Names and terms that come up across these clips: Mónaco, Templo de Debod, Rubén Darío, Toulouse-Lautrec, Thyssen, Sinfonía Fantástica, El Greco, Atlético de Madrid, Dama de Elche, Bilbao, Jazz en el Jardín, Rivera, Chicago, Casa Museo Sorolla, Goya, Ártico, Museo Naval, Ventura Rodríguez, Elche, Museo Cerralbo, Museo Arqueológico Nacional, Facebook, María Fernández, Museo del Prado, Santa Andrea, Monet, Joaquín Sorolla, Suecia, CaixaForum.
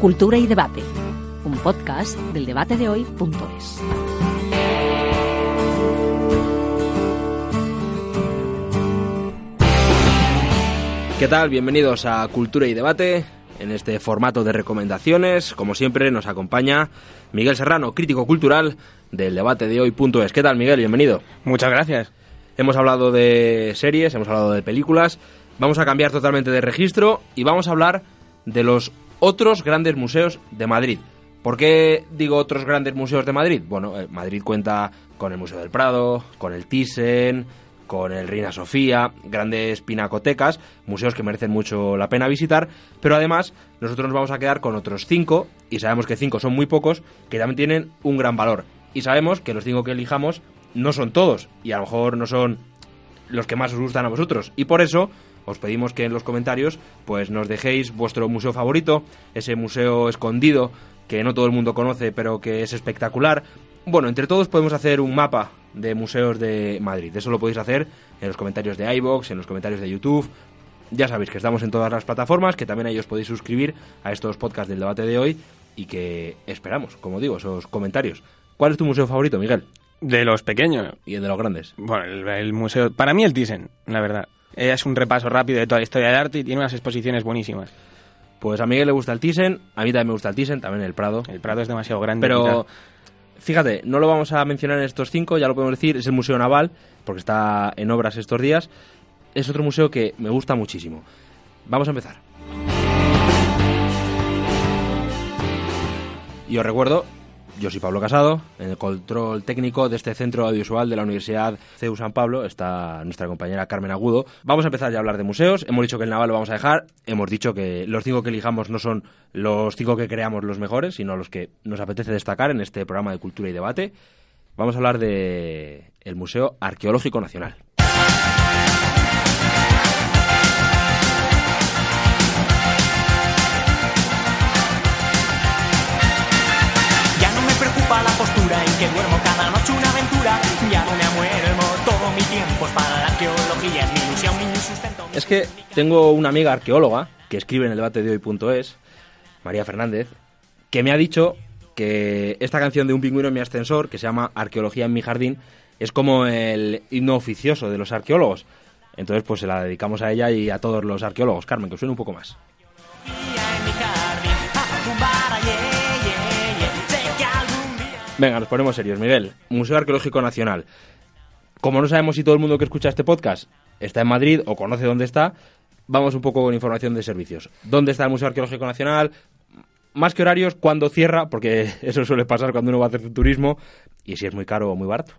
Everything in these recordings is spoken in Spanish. Cultura y Debate, un podcast del Debate de Hoy.es. ¿Qué tal? Bienvenidos a Cultura y Debate. En este formato de recomendaciones, como siempre, nos acompaña Miguel Serrano, crítico cultural del Debate de Hoy.es. ¿Qué tal, Miguel? Bienvenido. Muchas gracias. Hemos hablado de series, hemos hablado de películas. Vamos a cambiar totalmente de registro y vamos a hablar de los otros grandes museos de Madrid. ¿Por qué digo otros grandes museos de Madrid? Bueno, Madrid cuenta con el Museo del Prado, con el Thyssen, con el Reina Sofía, grandes pinacotecas, museos que merecen mucho la pena visitar, pero además nosotros nos vamos a quedar con otros 5, y sabemos que 5 son muy pocos, que también tienen un gran valor. Y sabemos que los 5 que elijamos no son todos, y a lo mejor no son los que más os gustan a vosotros, y por eso os pedimos que en los comentarios pues nos dejéis vuestro museo favorito, ese museo escondido que no todo el mundo conoce pero que es espectacular. Bueno, entre todos podemos hacer un mapa de museos de Madrid. Eso lo podéis hacer en los comentarios de iVoox, en los comentarios de YouTube. Ya sabéis que estamos en todas las plataformas, que también ahí os podéis suscribir a estos podcasts del Debate de Hoy y que esperamos, como digo, esos comentarios. ¿Cuál es tu museo favorito, Miguel? De los pequeños. ¿Y el de los grandes? Bueno, el museo... Para mí el Thyssen, la verdad. Es un repaso rápido de toda la historia del arte y tiene unas exposiciones buenísimas. Pues a Miguel le gusta el Thyssen, a mí también me gusta el Thyssen, también el Prado. El Prado es demasiado grande. Pero fíjate, no lo vamos a mencionar en estos 5, ya lo podemos decir, es el Museo Naval, porque está en obras estos días. Es otro museo que me gusta muchísimo. Vamos a empezar. Y os recuerdo, yo soy Pablo Casado, en el control técnico de este centro audiovisual de la Universidad CEU San Pablo está nuestra compañera Carmen Agudo. Vamos a empezar ya a hablar de museos, hemos dicho que el Naval lo vamos a dejar, hemos dicho que los 5 que elijamos no son los 5 que creamos los mejores, sino los que nos apetece destacar en este programa de Cultura y Debate. Vamos a hablar de el Museo Arqueológico Nacional. La postura en que duermo cada noche una aventura, ya no me amuermo, todo mi tiempo es para la arqueología, es mi ilusión, mi sustento. Es que tengo una amiga arqueóloga que escribe en el Debate de Hoy.es, María Fernández, que me ha dicho que esta canción de Un pingüino en mi ascensor, que se llama Arqueología en mi jardín, es como el himno oficioso de los arqueólogos. Entonces pues se la dedicamos a ella y a todos los arqueólogos. Carmen, que os suene un poco más. Venga, nos ponemos serios, Miguel. Museo Arqueológico Nacional. Como no sabemos si todo el mundo que escucha este podcast está en Madrid o conoce dónde está, vamos un poco con información de servicios. ¿Dónde está el Museo Arqueológico Nacional? Más que horarios, ¿cuándo cierra? Porque eso suele pasar cuando uno va a hacer turismo. ¿Y si es muy caro o muy barato?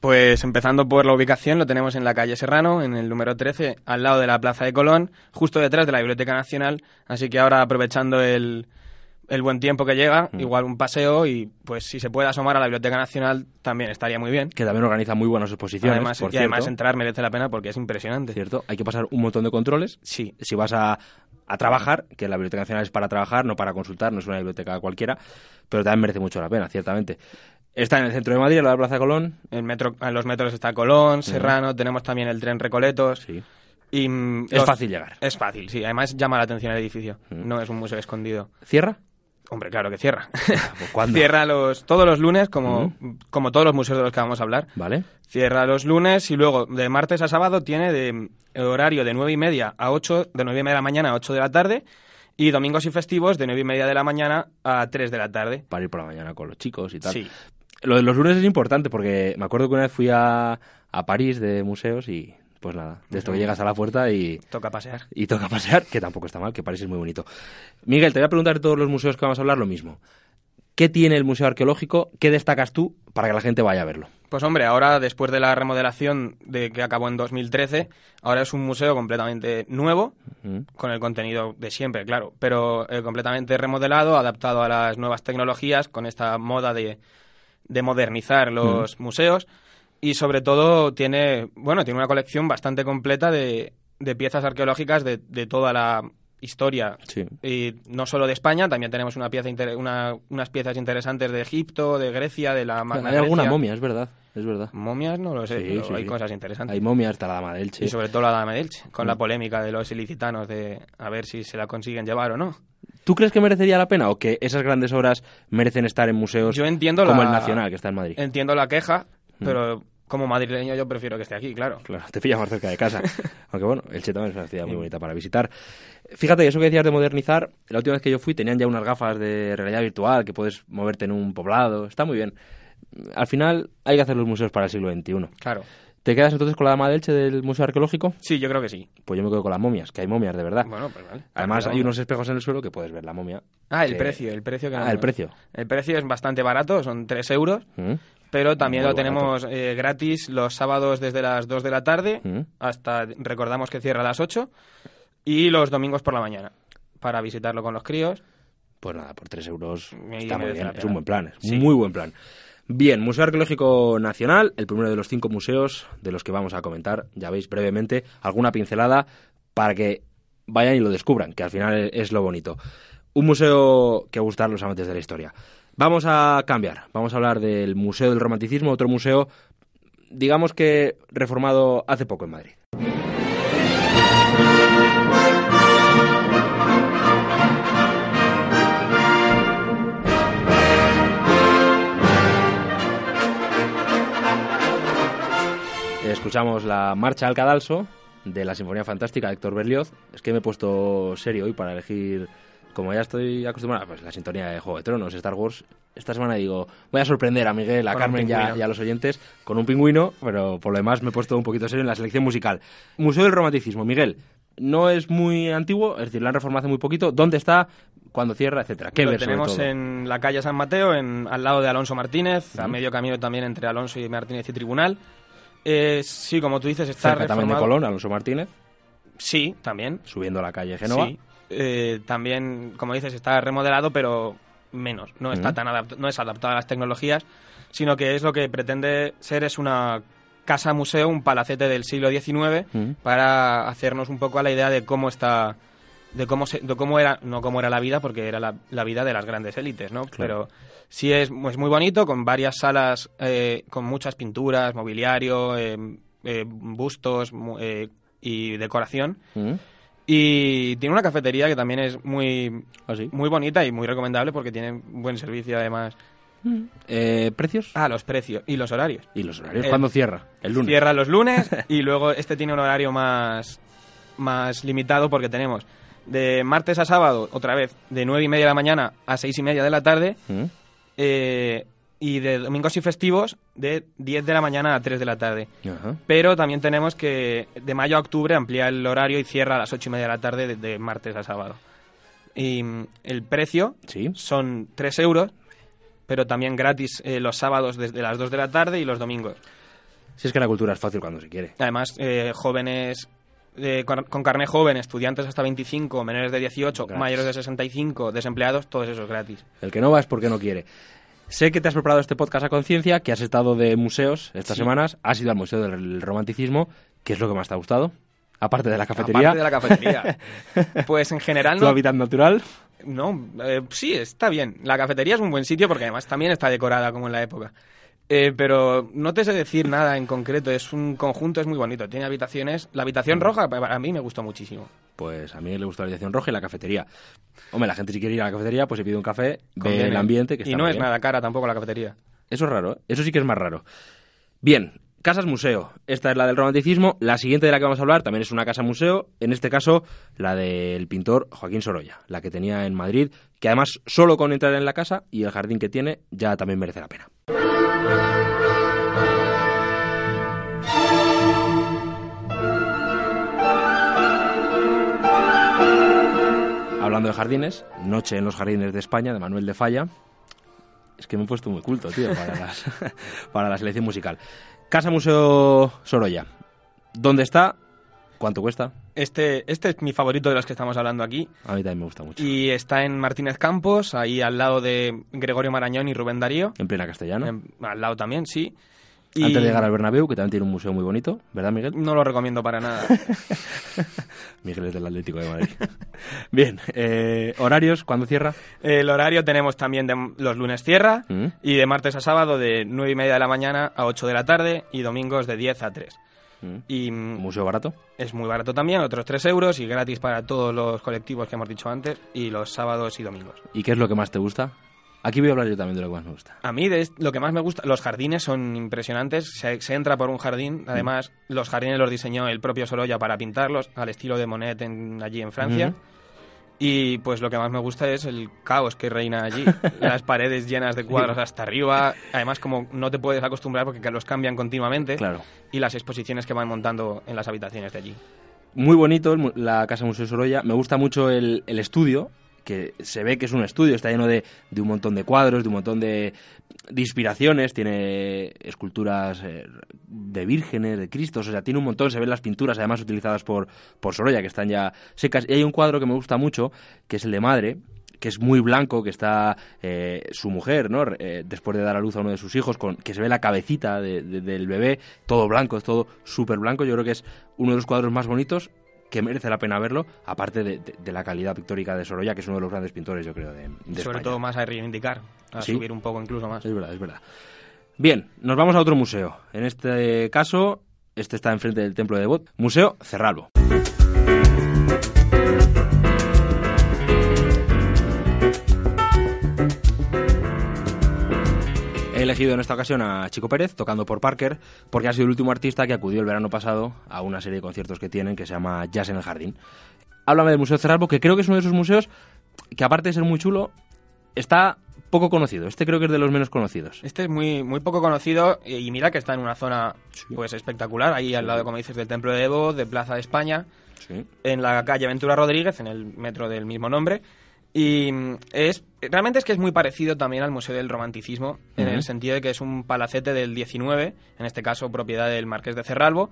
Pues empezando por la ubicación, lo tenemos en la calle Serrano, en el número 13, al lado de la Plaza de Colón, justo detrás de la Biblioteca Nacional. Así que ahora, aprovechando el buen tiempo que llega, igual un paseo y pues si se puede asomar a la Biblioteca Nacional también estaría muy bien. Que también organiza muy buenas exposiciones, además, por cierto. Y además entrar merece la pena porque es impresionante. Cierto, hay que pasar un montón de controles. Sí. Si vas a trabajar, que la Biblioteca Nacional es para trabajar, no para consultar, no es una biblioteca cualquiera, pero también merece mucho la pena, ciertamente. Está en el centro de Madrid, en la Plaza de Colón. En los metros está Colón, Serrano, tenemos también el tren Recoletos. Sí. Y es fácil llegar. Es fácil, sí. Además llama la atención el edificio, no es un museo escondido. ¿Cierra? Hombre, claro que cierra. ¿Cuándo? Cierra todos los lunes, como todos los museos de los que vamos a hablar. Vale. Cierra los lunes y luego de martes a sábado tiene el horario de 9:30 a 8, de 9:30 de la mañana a 8 de la tarde, y domingos y festivos de 9:30 de la mañana a 3 de la tarde. Para ir por la mañana con los chicos y tal. Sí. Lo de los lunes es importante porque me acuerdo que una vez fui a París de museos y pues nada, de esto que llegas a la puerta y... Toca pasear. Y toca pasear, que tampoco está mal, que París es muy bonito. Miguel, te voy a preguntar de todos los museos que vamos a hablar lo mismo. ¿Qué tiene el Museo Arqueológico? ¿Qué destacas tú para que la gente vaya a verlo? Pues hombre, ahora después de la remodelación que acabó en 2013, ahora es un museo completamente nuevo, con el contenido de siempre, claro, pero completamente remodelado, adaptado a las nuevas tecnologías, con esta moda de modernizar los museos, y sobre todo tiene una colección bastante completa de piezas arqueológicas de toda la historia, sí. Y no solo de España, también tenemos unas piezas interesantes de Egipto, de Grecia, de la Magna Grecia. Hay alguna momia, es verdad. Momias no lo sé, sí, pero sí, hay cosas interesantes. Hay momias, está la Dama de Elche. Y sobre todo la Dama de Elche, con la polémica de los ilicitanos de a ver si se la consiguen llevar o no. ¿Tú crees que merecería la pena o que esas grandes obras merecen estar en museos como el Nacional, que está en Madrid? Entiendo la queja, pero como madrileño yo prefiero que esté aquí, claro. Claro, te pillas más cerca de casa. Aunque bueno, Elche también es una ciudad muy bonita para visitar. Fíjate, eso que decías de modernizar, la última vez que yo fui tenían ya unas gafas de realidad virtual que puedes moverte en un poblado, está muy bien. Al final hay que hacer los museos para el siglo XXI. Claro. ¿Te quedas entonces con la Dama de Elche del Museo Arqueológico? Sí, yo creo que sí. Pues yo me quedo con las momias, que hay momias de verdad. Bueno, pues vale. Además hay unos espejos en el suelo que puedes ver la momia. Ah, el precio. El precio es bastante barato, son 3 euros, pero también lo tenemos gratis los sábados desde las 2 de la tarde hasta, recordamos que cierra a las 8, y los domingos por la mañana, para visitarlo con los críos. Pues nada, por 3 euros está muy bien, es un buen plan, muy buen plan. Bien, Museo Arqueológico Nacional, el primero de los 5 museos de los que vamos a comentar, ya veis brevemente, alguna pincelada para que vayan y lo descubran, que al final es lo bonito. Un museo que gustar los amantes de la historia. Vamos a cambiar, vamos a hablar del Museo del Romanticismo, otro museo, digamos que reformado hace poco en Madrid. Escuchamos la marcha al cadalso de la Sinfonía Fantástica de Héctor Berlioz. Es que me he puesto serio hoy para elegir, como ya estoy acostumbrado, pues la sintonía de Juego de Tronos, Star Wars. Esta semana digo, voy a sorprender a Miguel, a Carmen y a los oyentes con un pingüino, pero por lo demás me he puesto un poquito serio en la selección musical. Museo del Romanticismo, Miguel, no es muy antiguo, es decir, lo han reformado hace muy poquito. ¿Dónde está? ¿Cuándo cierra? Etcétera. ¿Qué lo tenemos en la calle San Mateo, al lado de Alonso Martínez, a medio camino también entre Alonso y Martínez y Tribunal. Sí, como tú dices, está cerca reformado. También de Colón, Alonso Martínez. Sí, también. Subiendo la calle Génova. Sí. También, como dices, está remodelado, pero menos. No está no es adaptado a las tecnologías, sino que es lo que pretende ser, es una casa museo, un palacete del siglo XIX, para hacernos un poco a la idea de cómo está, de cómo era, no cómo era la vida, porque era la vida de las grandes élites, ¿no? Claro. Pero sí es muy bonito, con varias salas, con muchas pinturas, mobiliario, bustos y decoración. Y tiene una cafetería que también es muy, muy bonita y muy recomendable porque tiene buen servicio además. ¿Precios? Los precios y los horarios. ¿Y los horarios? ¿Cuándo cierra? El lunes. Cierra los lunes y luego este tiene un horario más limitado porque tenemos de martes a sábado, otra vez, de 9:30 de la mañana a 6:30 de la tarde, y de domingos y festivos de 10 de la mañana a 3 de la tarde. Ajá. Pero también tenemos que de mayo a octubre amplía el horario y cierra a las 8:30 de la tarde de martes a sábado. Y el precio son 3 euros, pero también gratis los sábados desde las 2 de la tarde y los domingos. Si es que la cultura es fácil cuando se quiere. Además, jóvenes... con carné joven, estudiantes hasta 25, menores de 18, gratis. Mayores de 65, desempleados, todo eso es gratis. El que no va es porque no quiere. Sé que te has preparado este podcast a conciencia, que has estado de museos estas semanas, has ido al Museo del Romanticismo. ¿Qué es lo que más te ha gustado? Aparte de la cafetería. Pues en general... ¿Tu hábitat natural? No, sí, está bien. La cafetería es un buen sitio porque además también está decorada como en la época. Pero no te sé decir nada en concreto, es un conjunto, es muy bonito, tiene habitaciones. La habitación roja a mí me gustó muchísimo. Pues a mí le gustó la habitación roja y la cafetería. Hombre, la gente si quiere ir a la cafetería, pues se pide un café, ve el ambiente que está. Y no es nada cara tampoco la cafetería. Eso es raro, eso sí que es más raro. Bien, casas museo, esta es la del romanticismo, la siguiente de la que vamos a hablar también es una casa museo, en este caso la del pintor Joaquín Sorolla, la que tenía en Madrid, que además solo con entrar en la casa y el jardín que tiene ya también merece la pena. Hablando de jardines, Noche en los jardines de España, de Manuel de Falla, Es que me he puesto muy culto, tío, para la selección musical. Casa Museo Sorolla. ¿Dónde está? ¿Cuánto cuesta? Este es mi favorito de los que estamos hablando aquí. A mí también me gusta mucho. Y está en Martínez Campos, ahí al lado de Gregorio Marañón y Rubén Darío. En plena Castellana. Al lado también, sí. Y antes de llegar al Bernabéu, que también tiene un museo muy bonito, ¿verdad, Miguel? No lo recomiendo para nada. Miguel es del Atlético de Madrid. Bien, horarios, ¿cuándo cierra? El horario tenemos también de los lunes cierra, y de martes a sábado de 9:30 de la mañana a 8 de la tarde, y domingos de 10 a 3. Y ¿museo barato? Es muy barato también, otros 3 euros y gratis para todos los colectivos que hemos dicho antes, y los sábados y domingos. ¿Y qué es lo que más te gusta? Aquí voy a hablar yo también de lo que más me gusta. A mí de lo que más me gusta, los jardines son impresionantes, se entra por un jardín, además los jardines los diseñó el propio Sorolla para pintarlos, al estilo de Monet allí en Francia, y pues lo que más me gusta es el caos que reina allí, las paredes llenas de cuadros hasta arriba, además como no te puedes acostumbrar porque los cambian continuamente, claro, y las exposiciones que van montando en las habitaciones de allí. Muy bonito la Casa Museo Sorolla, me gusta mucho el estudio, que se ve que es un estudio, está lleno de un montón de cuadros, de un montón de inspiraciones, tiene esculturas de vírgenes, de cristos, o sea, tiene un montón, se ven las pinturas además utilizadas por Sorolla, que están ya secas, y hay un cuadro que me gusta mucho, que es el de Madre, que es muy blanco, que está su mujer, ¿no? Después de dar a luz a uno de sus hijos, que se ve la cabecita del bebé, todo blanco, es todo súper blanco, yo creo que es uno de los cuadros más bonitos, que merece la pena verlo, aparte de la calidad pictórica de Sorolla, que es uno de los grandes pintores, yo creo, de España. Sobre todo más a reivindicar, a subir un poco incluso más. Es verdad, es verdad. Bien, nos vamos a otro museo. En este caso, este está enfrente del Templo de Debod, Museo Cerralbo. He elegido en esta ocasión a Chico Pérez, tocando por Parker, porque ha sido el último artista que acudió el verano pasado a una serie de conciertos que tienen, que se llama Jazz en el Jardín. Háblame del Museo Cerralbo, que creo que es uno de esos museos que, aparte de ser muy chulo, está poco conocido. Este creo que es de los menos conocidos. Este es muy, muy poco conocido, y mira que está en una zona pues espectacular, ahí al lado, como dices, del Templo de Debod, de Plaza de España, en la calle Ventura Rodríguez, en el metro del mismo nombre. Y realmente es que es muy parecido también al Museo del Romanticismo, en el sentido de que es un palacete del XIX, en este caso propiedad del Marqués de Cerralbo,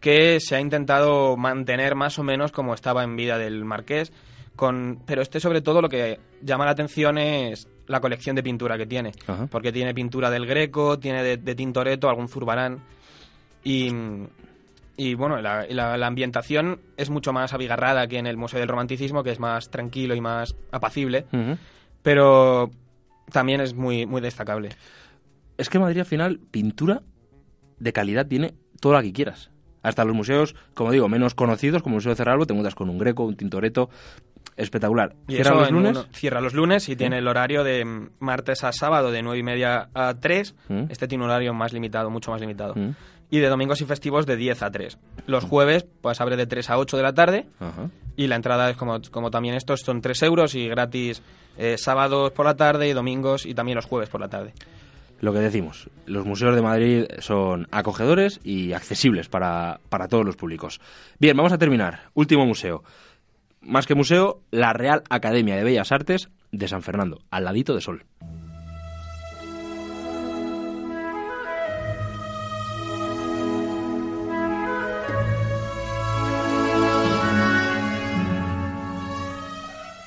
que se ha intentado mantener más o menos como estaba en vida del Marqués, pero sobre todo lo que llama la atención es la colección de pintura que tiene, porque tiene pintura del Greco, tiene de Tintoretto, algún Zurbarán, y bueno, la ambientación es mucho más abigarrada que en el Museo del Romanticismo, que es más tranquilo y más apacible, pero también es muy, muy destacable. Es que Madrid, al final, pintura de calidad tiene toda la que quieras. Hasta los museos, como digo, menos conocidos, como el Museo de Cerralbo, te mudas con un Greco, un Tintoretto, espectacular. Y ¿cierra los lunes? Cierra los lunes y tiene el horario de martes a sábado de 9:30 a 3. Este tiene un horario más limitado, mucho más limitado. Y de domingos y festivos de 10 a 3. Los jueves, pues abre de 3 a 8 de la tarde. Y la entrada es como también estos, son 3 euros y gratis sábados por la tarde y domingos y también los jueves por la tarde. Lo que decimos, los museos de Madrid son acogedores y accesibles para todos los públicos. Bien, vamos a terminar. Último museo. Más que museo, la Real Academia de Bellas Artes de San Fernando, al ladito de Sol.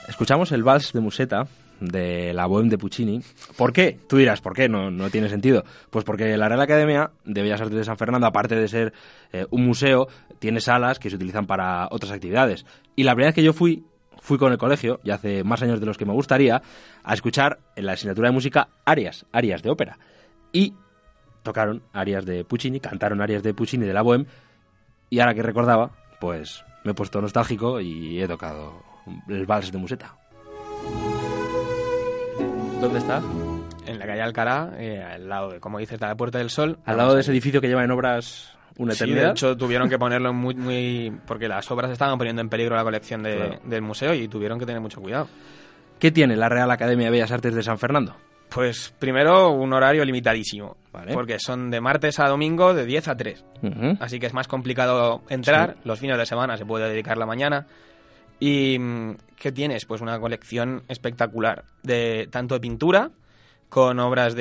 Escuchamos el vals de Musetta de la Bohème de Puccini. ¿Por qué? Tú dirás, ¿por qué? No tiene sentido. Pues porque la Real Academia de Bellas Artes de San Fernando, aparte de ser un museo, tiene salas que se utilizan para otras actividades. Y la primera vez que yo fui con el colegio, ya hace más años de los que me gustaría, a escuchar en la asignatura de música arias de ópera. Y tocaron arias de Puccini, cantaron arias de Puccini de la Bohème. Y ahora que recordaba, pues me he puesto nostálgico y he tocado el vals de Musetta. ¿Dónde está? En la calle Alcalá, al lado, como dices, de la Puerta del Sol. Al lado de ese edificio que lleva en obras una eternidad. Sí, de hecho tuvieron que ponerlo muy, muy, porque las obras estaban poniendo en peligro la colección del museo y tuvieron que tener mucho cuidado. ¿Qué tiene la Real Academia de Bellas Artes de San Fernando? Pues primero un horario limitadísimo, ¿vale? Porque son de martes a domingo de 10 a 3. Así que es más complicado entrar. Los fines de semana se puede dedicar la mañana. ¿Y qué tienes? Pues una colección espectacular, tanto de pintura con obras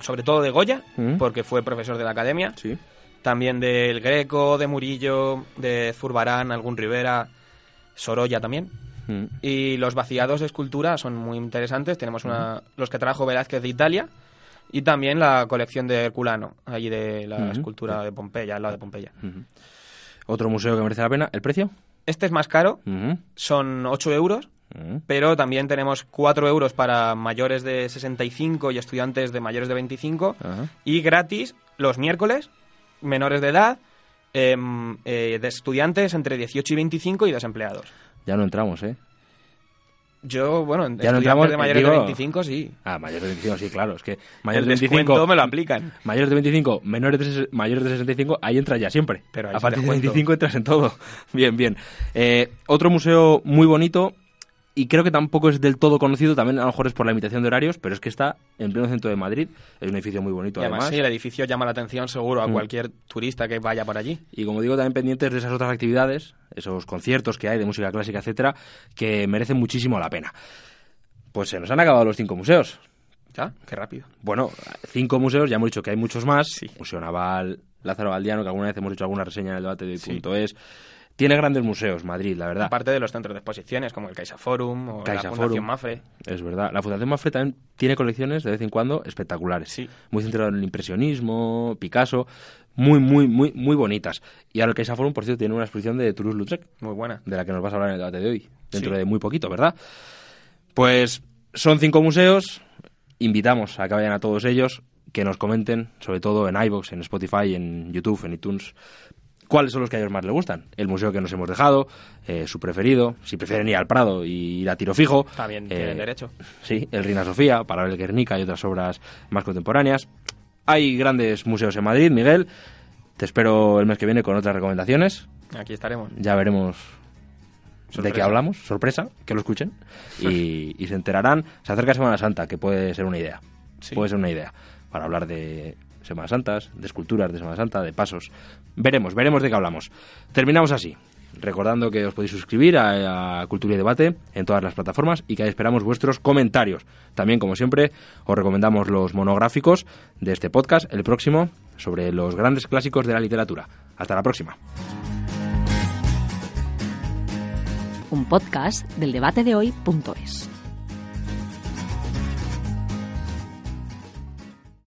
sobre todo de Goya, porque fue profesor de la Academia. Sí. También de El Greco, de Murillo, de Zurbarán, algún Rivera, Sorolla también. Mm. Y los vaciados de escultura son muy interesantes. Tenemos los que trajo Velázquez de Italia y también la colección de Herculano, allí de la escultura de Pompeya, al lado de Pompeya. Mm. Otro museo que merece la pena. ¿El precio? Este es más caro, son 8 euros, pero también tenemos 4 euros para mayores de 65 y estudiantes de mayores de 25, y gratis los miércoles, menores de edad, de estudiantes entre 18 y 25 y desempleados. Ya no entramos, ¿eh? Estudiantes no entramos, de mayores de 25, sí. Ah, mayores de 25, sí, claro. Es que mayores de 25 me lo aplican. Mayores de 25, mayores de 65, ahí entras ya siempre. Pero a partir de 25 entras en todo. Bien, bien. Otro museo muy bonito, y creo que tampoco es del todo conocido, también a lo mejor es por la limitación de horarios, pero es que está en pleno centro de Madrid. Es un edificio muy bonito, y además. Sí, el edificio llama la atención seguro a cualquier turista que vaya por allí. Y como digo, también pendientes de esas otras actividades, esos conciertos que hay de música clásica, etcétera, que merecen muchísimo la pena. Pues se nos han acabado los 5 museos. ¿Ya? Qué rápido. Bueno, 5 museos, ya hemos dicho que hay muchos más. Sí. Museo Naval, Lázaro Galdiano, que alguna vez hemos hecho alguna reseña en el debate de hoy.es. Tiene grandes museos Madrid, la verdad. Aparte de los centros de exposiciones, como el CaixaForum o la Fundación Mapfre. Es verdad. La Fundación Mapfre también tiene colecciones, de vez en cuando, espectaculares. Sí. Muy centrado en el impresionismo, Picasso, muy, muy, muy, muy bonitas. Y ahora el CaixaForum, por cierto, tiene una exposición de Toulouse-Lautrec. Muy buena. De la que nos vas a hablar en el debate de hoy. Dentro de muy poquito, ¿verdad? Pues son 5 museos. Invitamos a que vayan a todos ellos, que nos comenten, sobre todo en iVoox, en Spotify, en YouTube, en iTunes, ¿cuáles son los que a ellos más les gustan? El museo que nos hemos dejado, su preferido, si prefieren ir al Prado y ir a tiro fijo. También tienen derecho. Sí, el Reina Sofía, para ver el Guernica y otras obras más contemporáneas. Hay grandes museos en Madrid, Miguel. Te espero el mes que viene con otras recomendaciones. Aquí estaremos. Ya veremos de qué hablamos. Sorpresa, que lo escuchen. Y se enterarán. Se acerca Semana Santa, que puede ser una idea. Sí. Puede ser una idea para hablar de Semanas Santas, de esculturas de Semana Santa, de pasos. Veremos de qué hablamos. Terminamos así, recordando que os podéis suscribir a Cultura y Debate en todas las plataformas y que ahí esperamos vuestros comentarios. También, como siempre, os recomendamos los monográficos de este podcast, el próximo, sobre los grandes clásicos de la literatura. Hasta la próxima. Un podcast del debate de hoy.es.